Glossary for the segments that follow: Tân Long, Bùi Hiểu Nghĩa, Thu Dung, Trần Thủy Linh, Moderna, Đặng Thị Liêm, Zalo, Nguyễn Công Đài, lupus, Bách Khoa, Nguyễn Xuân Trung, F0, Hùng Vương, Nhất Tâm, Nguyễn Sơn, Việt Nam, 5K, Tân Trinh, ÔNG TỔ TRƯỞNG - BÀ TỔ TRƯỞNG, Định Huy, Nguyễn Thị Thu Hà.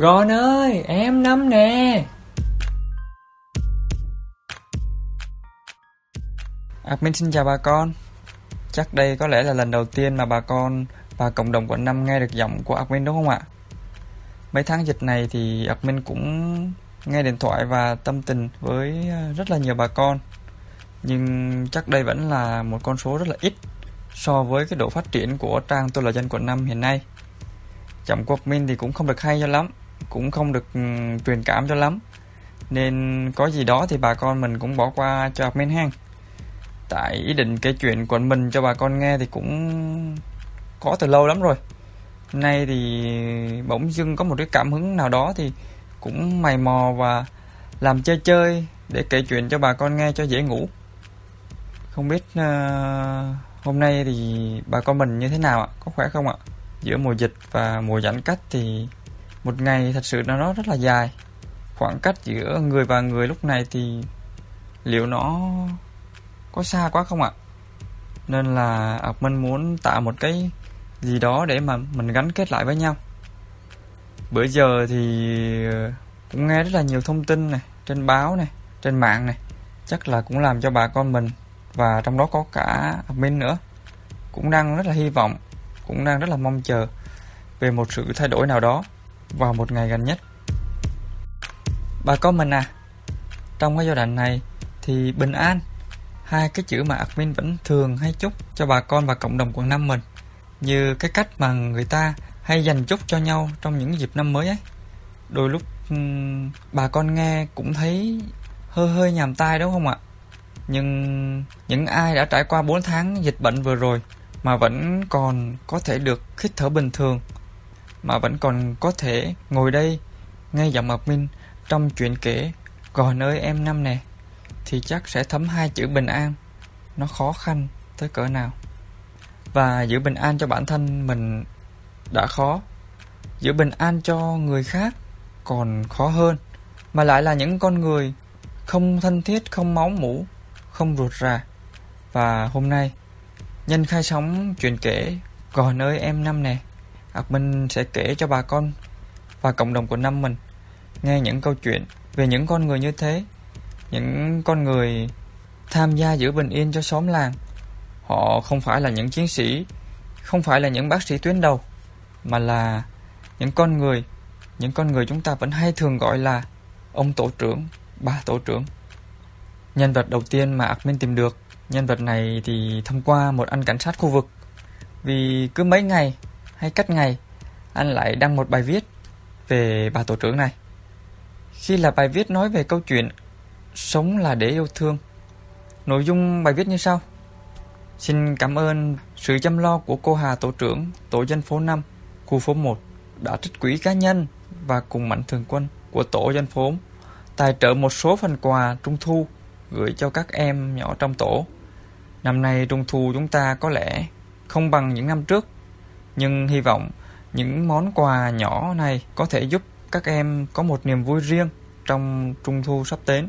Gòn ơi, em Năm nè. Admin xin chào bà con. Chắc đây có lẽ là lần đầu tiên mà bà con và cộng đồng quận 5 nghe được giọng của admin đúng không ạ? Mấy tháng dịch này thì admin cũng nghe điện thoại và tâm tình với rất là nhiều bà con. Nhưng chắc đây vẫn là một con số rất là ít so với cái độ phát triển của trang Tôi là dân quận 5 hiện nay. Giọng của admin thì cũng không được hay cho lắm, cũng không được truyền cảm cho lắm. Nên có gì đó thì bà con mình cũng bỏ qua cho admin ha. Tại ý định kể chuyện của mình cho bà con nghe thì cũng có từ lâu lắm rồi. Nay thì bỗng dưng có một cái cảm hứng nào đó thì cũng mày mò và làm chơi để kể chuyện cho bà con nghe cho dễ ngủ. Không biết hôm nay thì bà con mình như thế nào ạ? Có khỏe không ạ? Giữa mùa dịch và mùa giãn cách thì một ngày thật sự nó rất là dài. Khoảng cách giữa người và người lúc này thì liệu nó có xa quá không ạ? Nên là mình muốn tạo một cái gì đó để mà mình gắn kết lại với nhau. Bữa giờ thì cũng nghe rất là nhiều thông tin này, trên báo này, trên mạng này. Chắc là cũng làm cho bà con mình, và trong đó có cả admin nữa, cũng đang rất là hy vọng, cũng đang rất là mong chờ về một sự thay đổi nào đó vào một ngày gần nhất. Bà con mình à, trong cái giai đoạn này thì bình an, hai cái chữ mà admin vẫn thường hay chúc cho bà con và cộng đồng quận 5 mình, như cái cách mà người ta hay dành chúc cho nhau trong những dịp năm mới ấy. Đôi lúc bà con nghe cũng thấy hơi nhàm tai đúng không ạ? Nhưng những ai đã trải qua 4 tháng dịch bệnh vừa rồi mà vẫn còn có thể được hít thở bình thường, mà vẫn còn có thể ngồi đây nghe giọng admin trong chuyện kể Gòn ơi em Năm nè, thì chắc sẽ thấm hai chữ bình an nó khó khăn tới cỡ nào. Và giữ bình an cho bản thân mình đã khó, giữ bình an cho người khác còn khó hơn, mà lại là những con người không thân thiết, không máu mủ, không ruột rà. Và hôm nay nhân khai sóng chuyện kể Gòn ơi em Năm nè, mình sẽ kể cho bà con và cộng đồng của Năm mình nghe những câu chuyện về những con người như thế. Những con người tham gia giữ bình yên cho xóm làng. Họ không phải là những chiến sĩ, không phải là những bác sĩ tuyến đầu, mà là những con người chúng ta vẫn hay thường gọi là ông tổ trưởng, bà tổ trưởng. Nhân vật đầu tiên mà admin tìm được, nhân vật này thì thông qua một anh cảnh sát khu vực. Vì cứ mấy ngày hay cách ngày, anh lại đăng một bài viết về bà tổ trưởng này. Khi là bài viết nói về câu chuyện sống là để yêu thương. Nội dung bài viết như sau: xin cảm ơn sự chăm lo của cô Hà tổ trưởng tổ dân phố 5, khu phố 1 đã trích quỹ cá nhân và cùng mạnh thường quân của tổ dân phố tài trợ một số phần quà trung thu gửi cho các em nhỏ trong tổ. Năm nay trung thu chúng ta có lẽ không bằng những năm trước, nhưng hy vọng những món quà nhỏ này có thể giúp các em có một niềm vui riêng trong trung thu sắp đến.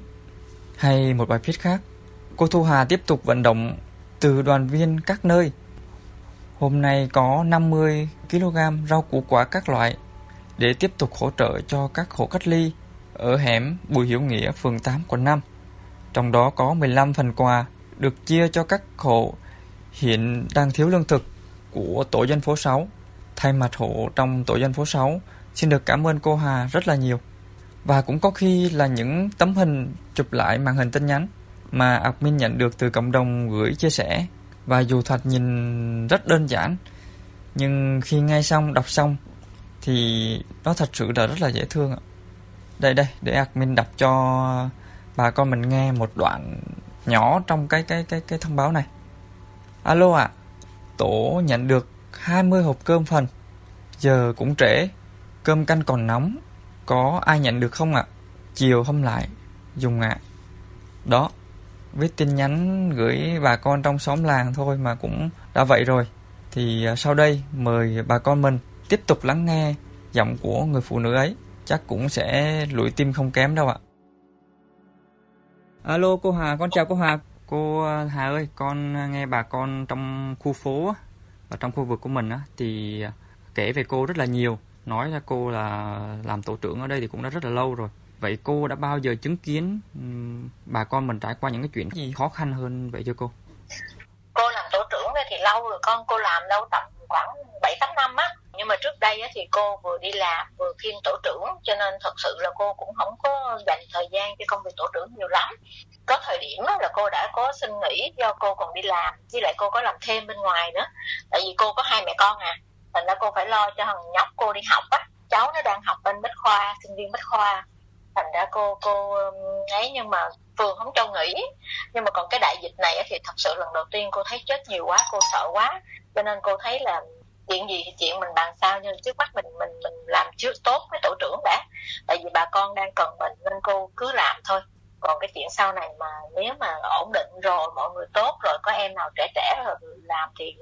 Hay một bài viết khác, cô Thu Hà tiếp tục vận động từ đoàn viên các nơi. Hôm nay có 50 kg rau củ quả các loại để tiếp tục hỗ trợ cho các hộ cách ly ở hẻm Bùi Hiểu Nghĩa, phường 8, quận 5. Trong đó có 15 phần quà được chia cho các hộ hiện đang thiếu lương thực của tổ dân phố 6. Thay mặt hộ trong tổ dân phố 6, xin được cảm ơn cô Hà rất là nhiều. Và cũng có khi là những tấm hình chụp lại màn hình tin nhắn mà admin nhận được từ cộng đồng gửi chia sẻ. Và dù thoạt nhìn rất đơn giản, nhưng khi nghe xong, đọc xong thì nó thật sự là rất là dễ thương ạ. Đây, để admin đọc cho bà con mình nghe một đoạn nhỏ trong cái thông báo này. Alo ạ, tổ nhận được 20 hộp cơm phần. Giờ cũng trễ, cơm canh còn nóng, có ai nhận được không ạ? Chiều hôm lại dùng ạ. Đó, viết tin nhắn gửi bà con trong xóm làng thôi mà cũng đã vậy rồi. Thì sau đây mời bà con mình tiếp tục lắng nghe giọng của người phụ nữ ấy, chắc cũng sẽ lụi tim không kém đâu ạ. Alo cô Hà, con chào cô Hà. Cô Hà ơi, con nghe bà con trong khu phố và trong khu vực của mình thì kể về cô rất là nhiều. nói ra cô là làm tổ trưởng ở đây thì cũng đã rất là lâu rồi. Vậy cô đã bao giờ chứng kiến bà con mình trải qua những cái chuyện gì khó khăn hơn vậy chưa cô? Cô làm tổ trưởng thì lâu rồi con, cô làm đâu tầm khoảng 7-8 năm á. Nhưng mà trước đây thì cô vừa đi làm vừa kiêm tổ trưởng, cho nên thật sự là cô cũng không có dành thời gian cho công việc tổ trưởng nhiều lắm. Có thời điểm là cô đã có xin nghỉ do cô còn đi làm, với lại cô có làm thêm bên ngoài nữa. Tại vì cô có hai mẹ con à, thành ra cô phải lo cho thằng nhóc cô đi học á. Cháu nó đang học bên Bách Khoa, sinh viên Bách Khoa, thành ra cô ấy, nhưng mà phường không cho nghỉ. Nhưng mà còn cái đại dịch này thì thật sự lần đầu tiên cô thấy chết nhiều quá, cô sợ quá, cho nên cô thấy là chuyện gì thì chuyện mình bàn sao, nhưng trước mắt mình làm trước tốt với tổ trưởng đã. Tại vì bà con đang cần mình nên cô cứ làm thôi. Còn cái chuyện sau này mà nếu mà ổn định rồi, mọi người tốt rồi, có em nào trẻ rồi làm thì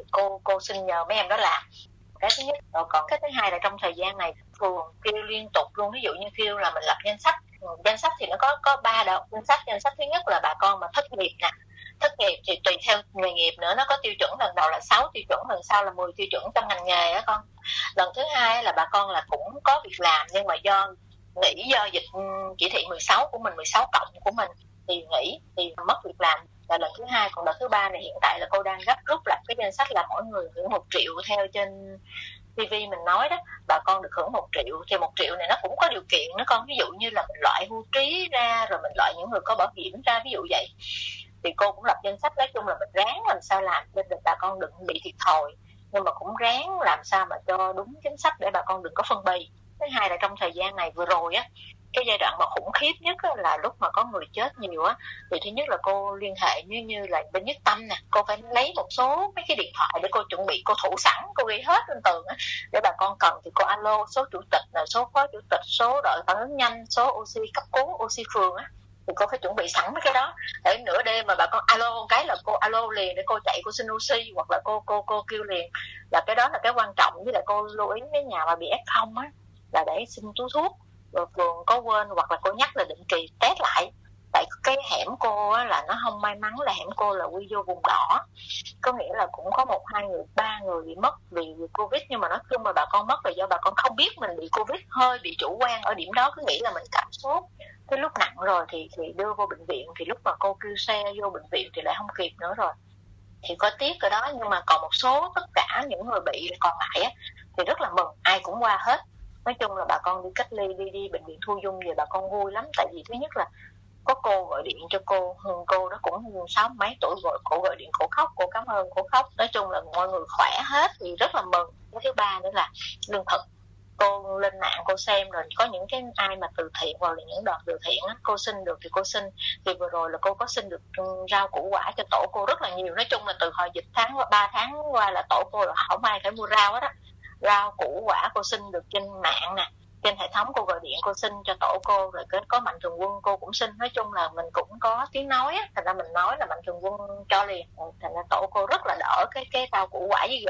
cô xin nhờ mấy em đó làm. Cái thứ nhất. Rồi còn cái thứ hai là trong thời gian này phường kêu liên tục luôn. Ví dụ như kêu là mình lập danh sách thì nó có ba đợt danh sách thứ nhất là bà con mà thất nghiệp nè. Thất nghiệp thì tùy theo nghề nghiệp nữa, nó có tiêu chuẩn, lần đầu là 6 tiêu chuẩn, lần sau là 10 tiêu chuẩn trong ngành nghề á con. Lần thứ hai là bà con là cũng có việc làm nhưng mà do nghỉ do dịch chỉ thị 16 của mình, 16 cộng của mình thì nghỉ thì mất việc làm là lần thứ hai. Còn lần thứ ba này hiện tại là cô đang gấp rút lập cái danh sách là mỗi người hưởng 1 triệu, theo trên TV mình nói đó, bà con được hưởng 1 triệu. Thì 1 triệu này nó cũng có điều kiện nữa con, ví dụ như là mình loại hưu trí ra, rồi mình loại những người có bảo hiểm ra, ví dụ vậy. Thì cô cũng lập danh sách, nói chung là mình ráng làm sao làm nên được bà con đừng bị thiệt thòi, nhưng mà cũng ráng làm sao mà cho đúng chính sách để bà con đừng có phân bì. Thứ hai là trong thời gian này vừa rồi á, cái giai đoạn mà khủng khiếp nhất là lúc mà có người chết nhiều á, thì thứ nhất là cô liên hệ như là bên Nhất Tâm nè, cô phải lấy một số mấy cái điện thoại để cô chuẩn bị, cô thủ sẵn, cô ghi hết lên tường á, để bà con cần thì cô alo số chủ tịch nè, số phó chủ tịch, số đội phản ứng nhanh, số oxy cấp cứu, oxy phường á. Thì cô phải chuẩn bị sẵn mấy cái đó để nửa đêm mà bà con alo một cái là cô alo liền để cô chạy cô xin oxy, hoặc là cô kêu liền. Là cái đó là cái quan trọng. Với lại cô lưu ý mấy nhà mà bị F0 á là để xin túi thuốc, rồi phường có quên hoặc là cô nhắc là định kỳ test lại. Tại cái hẻm cô á là nó không may mắn là hẻm cô là quy vô vùng đỏ, có nghĩa là cũng có 1, 2 người, 3 người bị mất vì Covid, nhưng mà nói chung mà bà con mất là do bà con không biết mình bị Covid, hơi bị chủ quan ở điểm đó, cứ nghĩ là mình cảm sốt. Cái lúc nặng rồi thì đưa vô bệnh viện, thì lúc mà cô kêu xe vô bệnh viện thì lại không kịp nữa rồi, thì có tiếc ở đó. Nhưng mà còn một số tất cả những người bị còn lại á, thì rất là mừng, ai cũng qua hết. Nói chung là bà con đi cách ly, đi bệnh viện Thu Dung về bà con vui lắm. Tại vì thứ nhất là có cô gọi điện cho cô, cô đó cũng 60 mấy tuổi, cô gọi điện cô khóc, cô cảm ơn, cô khóc. Nói chung là mọi người khỏe hết thì rất là mừng. Cái thứ ba nữa là lương thực. Cô lên mạng cô xem rồi có những cái ai mà từ thiện hoặc là những đợt từ thiện á, cô xin được thì cô xin. Thì vừa rồi là cô có xin được rau củ quả cho tổ cô rất là nhiều. Nói chung là từ hồi dịch 3 tháng qua là tổ cô là không ai phải mua rau hết á. Rau củ quả cô xin được trên mạng nè, trên hệ thống cô gọi điện cô xin cho tổ cô. Rồi có mạnh thường quân cô cũng xin. Nói chung là mình cũng có tiếng nói á, thành ra mình nói là mạnh thường quân cho liền. Thành ra tổ cô rất là đỡ cái rau củ quả với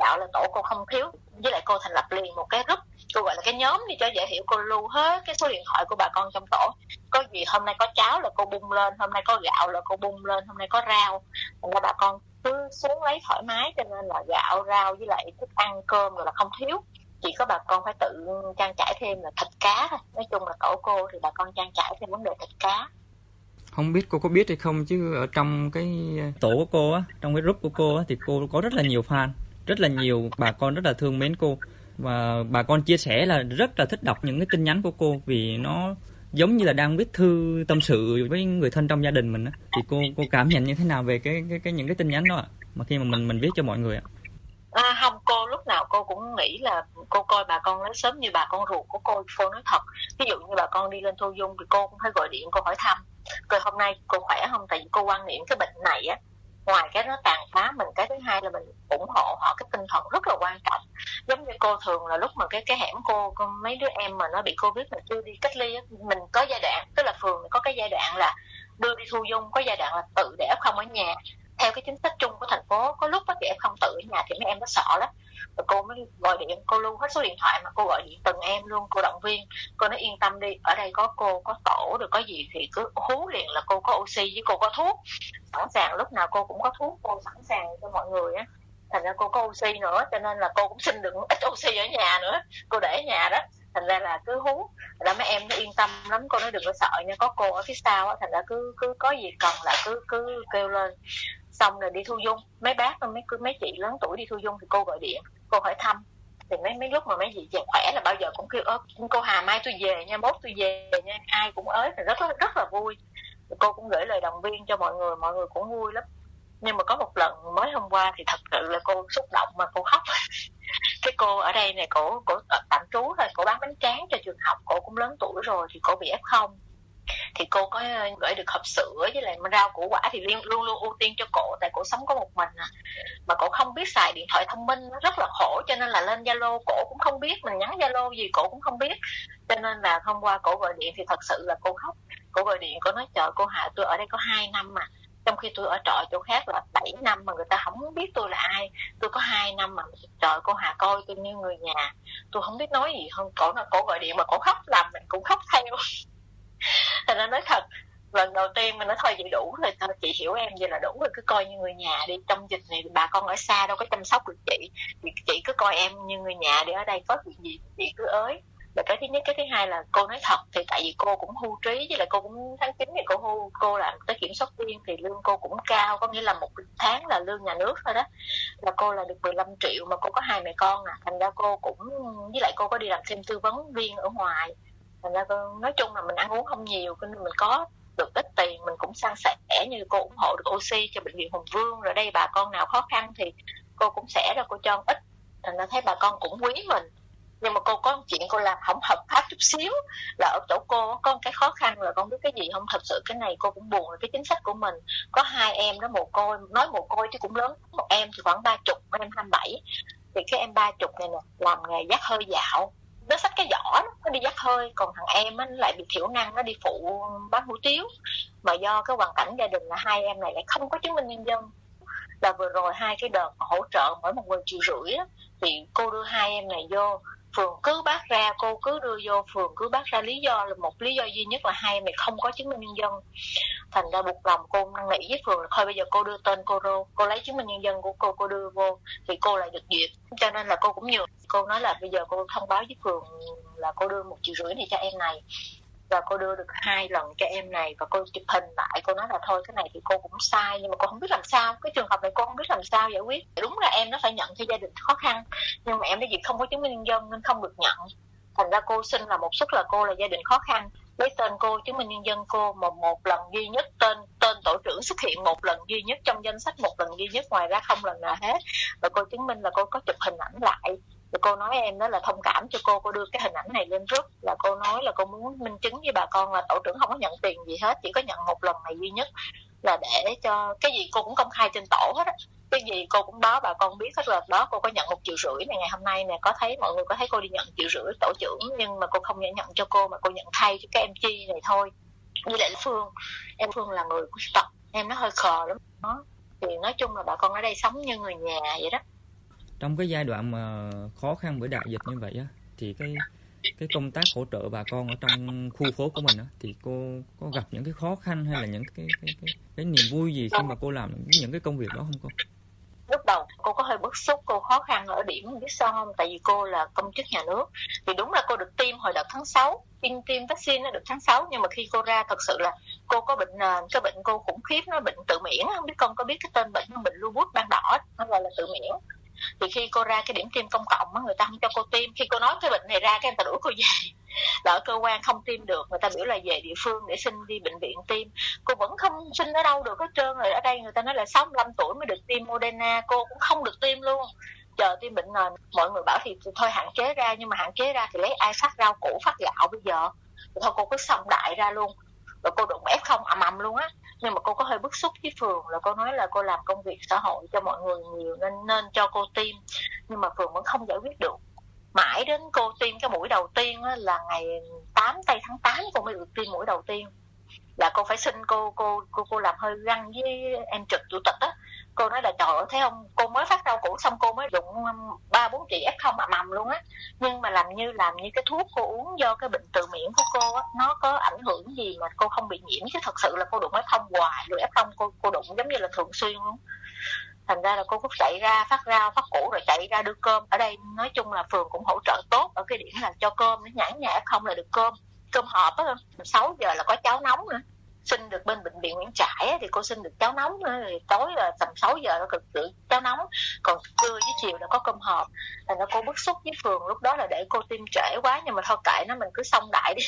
gạo là tổ cô không thiếu. Với lại cô thành lập liền một cái group, cô gọi là cái nhóm đi cho dễ hiểu, cô lưu hết cái số điện thoại của bà con trong tổ. Có gì hôm nay có cháo là cô bung lên, hôm nay có gạo là cô bung lên, hôm nay có rau, thành ra bà con cứ xuống lấy thoải mái. Cho nên là gạo, rau với lại thức ăn cơm rồi là không thiếu, chỉ có bà con phải tự trang trải thêm là thịt cá thôi. Nói chung là tổ cô thì bà con trang trải thêm vấn đề thịt cá. Không biết cô có biết hay không chứ ở trong cái tổ của cô á, trong cái group của cô á, thì cô có rất là nhiều fan, rất là nhiều bà con rất là thương mến cô. Và bà con chia sẻ là rất là thích đọc những cái tin nhắn của cô, vì nó giống như là đang viết thư tâm sự với người thân trong gia đình mình á. Thì cô cảm nhận như thế nào về cái những cái tin nhắn đó ạ, mà khi mà mình viết cho mọi người ạ? Không, cô lúc nào cô cũng nghĩ là cô coi bà con nói sớm như bà con ruột của cô nói thật. Ví dụ như bà con đi lên Thu Dung thì cô cũng phải gọi điện, cô hỏi thăm rồi hôm nay cô khỏe không. Tại vì cô quan niệm cái bệnh này á, ngoài cái nó tàn phá mình, cái thứ hai là mình ủng hộ họ cái tinh thần rất là quan trọng. Giống như cô thường là lúc mà cái hẻm cô mấy đứa em mà nó bị Covid mà chưa đi cách ly á, mình có giai đoạn, tức là phường có cái giai đoạn là đưa đi Thu Dung, có giai đoạn là tự để F0 ở nhà. Theo cái chính sách chung của thành phố, có lúc thì F0 tự ở nhà thì mấy em nó sợ lắm. Rồi cô mới gọi điện, cô lưu hết số điện thoại mà cô gọi điện từng em luôn, cô động viên, cô nói yên tâm đi, ở đây có cô, có tổ, rồi có gì thì cứ hú liền là cô có oxy với cô có thuốc. Sẵn sàng, lúc nào cô cũng có thuốc, cô sẵn sàng cho mọi người á. thành ra cô có oxy nữa, cho nên là cô cũng xin đựng ít oxy ở nhà nữa, cô để ở nhà đó, thành ra là cứ hú. Là mấy em nó yên tâm lắm, cô nói đừng có sợ nha, có cô ở phía sau á, thành ra cứ có gì cần là cứ kêu lên. Xong rồi đi thu dung, mấy bác mấy chị lớn tuổi đi thu dung thì cô gọi điện, cô hỏi thăm. Thì mấy lúc mà mấy chị về khỏe là bao giờ cũng kêu cô Hà mai tôi về nha, mốt tôi về nha, ai cũng ới, thì rất là vui. Cô cũng gửi lời động viên cho mọi người cũng vui lắm. Nhưng mà có một lần mới hôm qua thì thật sự là cô xúc động mà cô khóc. Cái cô ở đây này, cô tạm trú thôi, cô bán bánh tráng cho trường học, cô cũng lớn tuổi rồi thì cô bị F0. Thì cô có gửi được hộp sữa với lại rau củ quả thì luôn luôn ưu tiên cho cô, tại cô sống có một mình à. Mà cô không biết xài điện thoại thông minh, nó rất là khổ, cho nên là lên Zalo cô cũng không biết, mình nhắn Zalo gì cô cũng không biết. Cho nên là hôm qua cô gọi điện thì thật sự là cô khóc. Cô gọi điện cô nói trời cô Hà, tôi ở đây có 2 năm mà, trong khi tôi ở trọ chỗ khác là 7 năm mà người ta không biết tôi là ai. Tôi có 2 năm mà trời cô Hà coi tôi như người nhà, tôi không biết nói gì hơn. Cô gọi điện mà cô khóc làm mình cũng khóc theo. Thì nó nói thật, lần đầu tiên mình nói thôi vậy đủ rồi, thôi chị hiểu em vậy là đủ rồi, cứ coi như người nhà đi, trong dịch này bà con ở xa đâu có chăm sóc được chị, chị cứ coi em như người nhà để ở đây có chuyện gì chị cứ ới. Là cái thứ nhất. Cái thứ hai là cô nói thật, thì tại vì cô cũng hưu trí, với lại cô cũng tháng 9 thì cô hưu, cô làm tới kiểm soát viên thì lương cô cũng cao, có nghĩa là một tháng là lương nhà nước thôi đó, là cô là được 15 triệu mà cô có 2 mẹ con à, thành ra cô cũng, với lại cô có đi làm thêm tư vấn viên ở ngoài. Thành ra nói chung là mình ăn uống không nhiều, mình có được ít tiền mình cũng san sẻ, như cô ủng hộ được oxy cho bệnh viện Hùng Vương rồi đây, bà con nào khó khăn thì cô cũng sẽ ra cô cho ít, thành ra thấy bà con cũng quý mình. Nhưng mà cô có chuyện cô làm không hợp pháp chút xíu, là ở chỗ cô có cái khó khăn là con biết cái gì không, thật sự cái này cô cũng buồn là cái chính sách của mình. Có 2 em đó mồ côi, nói mồ côi chứ cũng lớn, một em thì khoảng 30, một em 27. Thì cái em 30 này nè làm nghề vắt hơi dạo, nó xách cái giỏ nó đi dắt hơi, còn thằng em nó lại bị thiểu năng, nó đi phụ bán hủ tiếu. Mà do cái hoàn cảnh gia đình là 2 em này lại không có chứng minh nhân dân, là vừa rồi 2 cái đợt hỗ trợ mỗi 10,5 triệu thì cô đưa 2 em này vô phường, cứ bác ra cô cứ đưa vô phường cứ bác ra, lý do là một lý do duy nhất là 2 em này không có chứng minh nhân dân. Thành ra buộc lòng cô năn nỉ với phường là thôi bây giờ cô đưa tên cô vô, cô lấy chứng minh nhân dân của cô đưa vô, thì cô lại được duyệt. Cho nên là cô cũng nhường, cô nói là bây giờ cô thông báo với phường là cô đưa 1,5 triệu này cho em này, và cô đưa được 2 lần cho em này, và cô chụp hình lại. Cô nói là thôi cái này thì cô cũng sai, nhưng mà cô không biết làm sao, cái trường hợp này cô không biết làm sao giải quyết. Đúng là em nó phải nhận cho gia đình khó khăn, nhưng mà em nó việc không có chứng minh nhân dân nên không được nhận. Thành ra cô xin là một suất là cô là gia đình khó khăn, lấy tên cô, chứng minh nhân dân cô, mà một lần duy nhất tên tổ trưởng xuất hiện một lần duy nhất trong danh sách, một lần duy nhất, ngoài ra không lần nào hết. Và cô chứng minh là cô có chụp hình ảnh lại. Thì cô nói em đó là thông cảm cho cô đưa cái hình ảnh này lên group, là cô nói là cô muốn minh chứng với bà con là tổ trưởng không có nhận tiền gì hết, chỉ có nhận một lần này duy nhất, là để cho cái gì cô cũng công khai trên tổ hết á, cái gì cô cũng báo bà con biết hết. Là đó cô có nhận 1,5 triệu này, ngày hôm nay nè, có thấy mọi người có thấy cô đi nhận 1,5 triệu tổ trưởng, nhưng mà cô không nhận cho cô mà cô nhận thay cho cái em Chi này thôi. Với lại Phương, em Phương là người của tộc, em nó hơi khờ lắm đó. Thì nói chung là bà con ở đây sống như người nhà vậy đó. Trong cái giai đoạn mà khó khăn bởi đại dịch như vậy á, thì cái công tác hỗ trợ bà con ở trong khu phố của mình á, thì cô có gặp những cái khó khăn hay là những cái niềm vui gì khi mà cô làm những cái công việc đó không cô? Lúc đầu cô có hơi bức xúc, cô khó khăn ở điểm không biết sao không, tại vì cô là công chức nhà nước, thì đúng là cô được tiêm hồi đợt tháng 6, tiêm vaccine nó được tháng 6, nhưng mà khi cô ra thật sự là cô có bệnh nền, cái bệnh cô khủng khiếp, nó bệnh tự miễn, không biết con có biết cái tên bệnh nó, bệnh lupus ban đỏ, nó gọi là tự miễn. Thì khi cô ra cái điểm tiêm công cộng á, người ta không cho cô tiêm. Khi cô nói cái bệnh này ra, cái người ta đuổi cô về, là ở cơ quan không tiêm được, người ta biểu là về địa phương để xin đi bệnh viện tiêm. Cô vẫn không xin ở đâu được hết trơn. Rồi ở đây người ta nói là 65 tuổi mới được tiêm Moderna, cô cũng không được tiêm luôn, chờ tiêm bệnh nền. Mọi người bảo thì thôi hạn chế ra, nhưng mà hạn chế ra thì lấy ai phát rau củ phát gạo bây giờ? Thì thôi cô cứ xong đại ra luôn, rồi cô đụng F0 ầm ầm luôn á. Nhưng mà cô có hơi bức xúc với phường, là cô nói là cô làm công việc xã hội cho mọi người nhiều nên cho cô tiêm, nhưng mà phường vẫn không giải quyết được. Mãi đến cô tiêm cái mũi đầu tiên là ngày 8 tây tháng 8 cô mới được tiêm mũi đầu tiên. Là cô phải xin cô làm hơi găng với em trực chủ tịch á. Cô nói là trời ơi thấy không, cô mới phát rau củ xong cô mới đụng 3-4 chị F0 mà mầm luôn á. Nhưng mà làm như cái thuốc cô uống do cái bệnh tự miễn của cô á, nó có ảnh hưởng gì mà cô không bị nhiễm, chứ thật sự là cô đụng F0 hoài, rồi F0 cô đụng giống như là thường xuyên luôn. Thành ra là cô cứ chạy ra phát rau, phát củ rồi chạy ra đưa cơm. Ở đây nói chung là phường cũng hỗ trợ tốt ở cái điểm là cho cơm, nhãn nhã không là được cơm. Cơm hộp á, 6 giờ là có cháo nóng nữa. Xin được bên bệnh viện Nguyễn Trãi thì cô xin được cháo nóng nữa, rồi tối là tầm 6 giờ nó cực được cháo nóng, còn trưa với chiều là có cơm hộp. Thành ra cô bức xúc với phường lúc đó là để cô tiêm trễ quá, nhưng mà thôi kệ nó, mình cứ xong đại đi.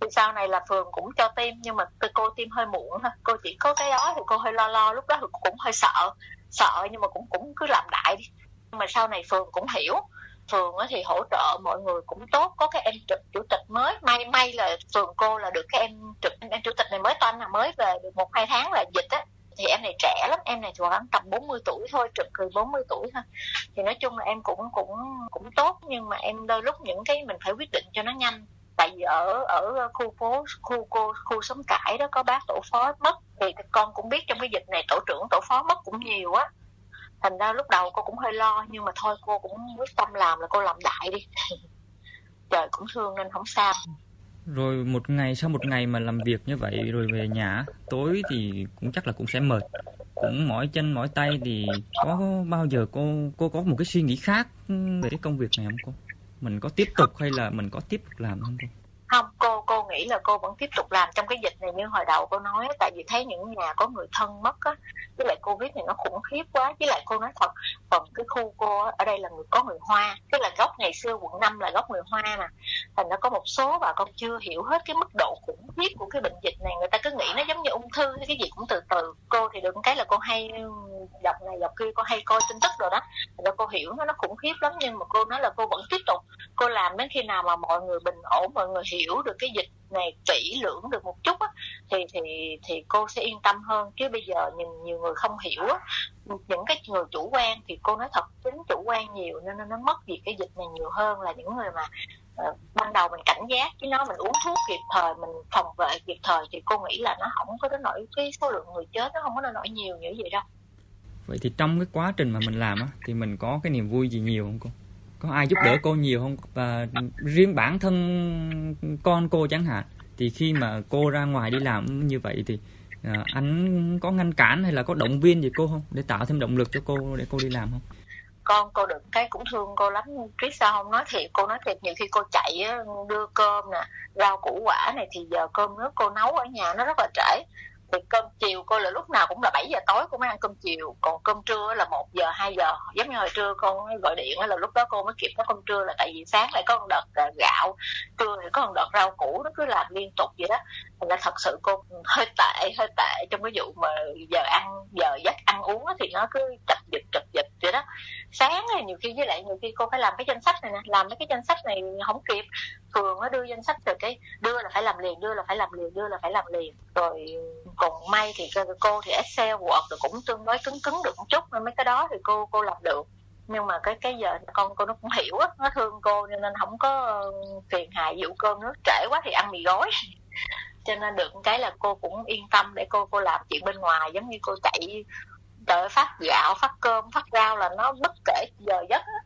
Thì sau này là phường cũng cho tiêm, nhưng mà cô tiêm hơi muộn thôi. Cô chỉ có cái đó thì cô hơi lo, lúc đó thì cũng hơi sợ, nhưng mà cũng cứ làm đại đi. Nhưng mà sau này phường cũng hiểu, phường thì hỗ trợ mọi người cũng tốt, có cái em chủ tịch mới, may là phường cô là được cái em chủ tịch này mới toanh, là mới về được 1-2 tháng là dịch á, thì em này trẻ lắm, em này khoảng tầm 40 tuổi thôi, trực cười 40 tuổi thôi. Thì nói chung là em cũng tốt, nhưng mà em đôi lúc những cái mình phải quyết định cho nó nhanh. Tại vì ở khu xóm cải đó có bác tổ phó mất, thì con cũng biết trong cái dịch này tổ trưởng tổ phó mất cũng nhiều á. Thành ra lúc đầu cô cũng hơi lo, nhưng mà thôi cô cũng quyết tâm làm là cô làm đại đi. Trời cũng thương nên không sao. Rồi một ngày mà làm việc như vậy rồi về nhà, tối thì cũng chắc là cũng sẽ mệt, cũng mỏi chân mỏi tay, thì có bao giờ cô có một cái suy nghĩ khác về cái công việc này không cô? Mình có tiếp tục hay là mình có tiếp tục làm không cô? Không, cô nghĩ là cô vẫn tiếp tục làm trong cái dịch này như hồi đầu cô nói. Tại vì thấy những nhà có người thân mất á, với lại Covid này nó khủng khiếp quá. Với lại cô nói thật, còn cái khu cô ở đây là có người Hoa, tức là gốc ngày xưa quận 5 là gốc người Hoa mà. Thành ra có một số bà con chưa hiểu hết cái mức độ khủng khiếp của cái bệnh dịch này. Người ta cứ nghĩ nó giống như ung thư, cái gì cũng từ từ. Cô thì được cái là cô hay dọc này dọc kia, cô hay coi tin tức rồi đó. Thành ra cô hiểu nó khủng khiếp lắm, nhưng mà cô nói là cô vẫn tiếp tục. Cô làm đến khi nào mà mọi người bình ổn, mọi người hiểu được cái dịch này kỹ lưỡng được một chút á, thì cô sẽ yên tâm hơn. Chứ bây giờ nhìn nhiều người không hiểu á, những cái người chủ quan thì cô nói thật, tính chủ quan nhiều nên nó mất vì cái dịch này nhiều hơn là những người mà ban đầu mình cảnh giác với nó, mình uống thuốc kịp thời, mình phòng vệ kịp thời, thì cô nghĩ là nó không có đến nỗi cái số lượng người chết nó không có đến nỗi nhiều như vậy đâu. Vậy thì trong cái quá trình mà mình làm á, thì mình có cái niềm vui gì nhiều không cô? Có ai giúp đỡ cô nhiều không? Và riêng bản thân con cô chẳng hạn, thì khi mà cô ra ngoài đi làm như vậy thì anh có ngăn cản hay là có động viên gì cô không? Để tạo thêm động lực cho cô để cô đi làm không? Con cô được cái cũng thương cô lắm. Triết sao không nói thiệt, cô nói thiệt, nhiều khi cô chạy đưa cơm nè, rau củ quả này, thì giờ cơm nước cô nấu ở nhà nó rất là trễ. Thì cơm chiều cô là lúc nào cũng là 7 giờ tối cô mới ăn cơm chiều, còn cơm trưa là 1 giờ 2 giờ, giống như hồi trưa con gọi điện là lúc đó cô mới kịp có cơm trưa, là tại vì sáng lại có một đợt gạo, trưa thì có một đợt rau củ, nó cứ làm liên tục vậy đó. Là thật sự cô hơi tệ trong cái vụ mà giờ giấc ăn uống thì nó cứ chập giật vậy đó. Sáng thì nhiều khi cô phải làm cái danh sách này nè, làm mấy cái danh sách này không kịp, phường nó đưa danh sách rồi cái đưa là phải làm liền. Rồi còn may thì cô thì Excel Word rồi cũng tương đối cứng được một chút, nên mấy cái đó thì cô làm được. Nhưng mà cái giờ con cô nó cũng hiểu á, nó thương cô nên không có phiền hại, dụ cơm nước trễ quá thì ăn mì gói. Cho nên được cái là cô cũng yên tâm để cô làm chuyện bên ngoài, giống như cô chạy đợi phát gạo, phát cơm, phát rau là nó bất kể giờ giấc á.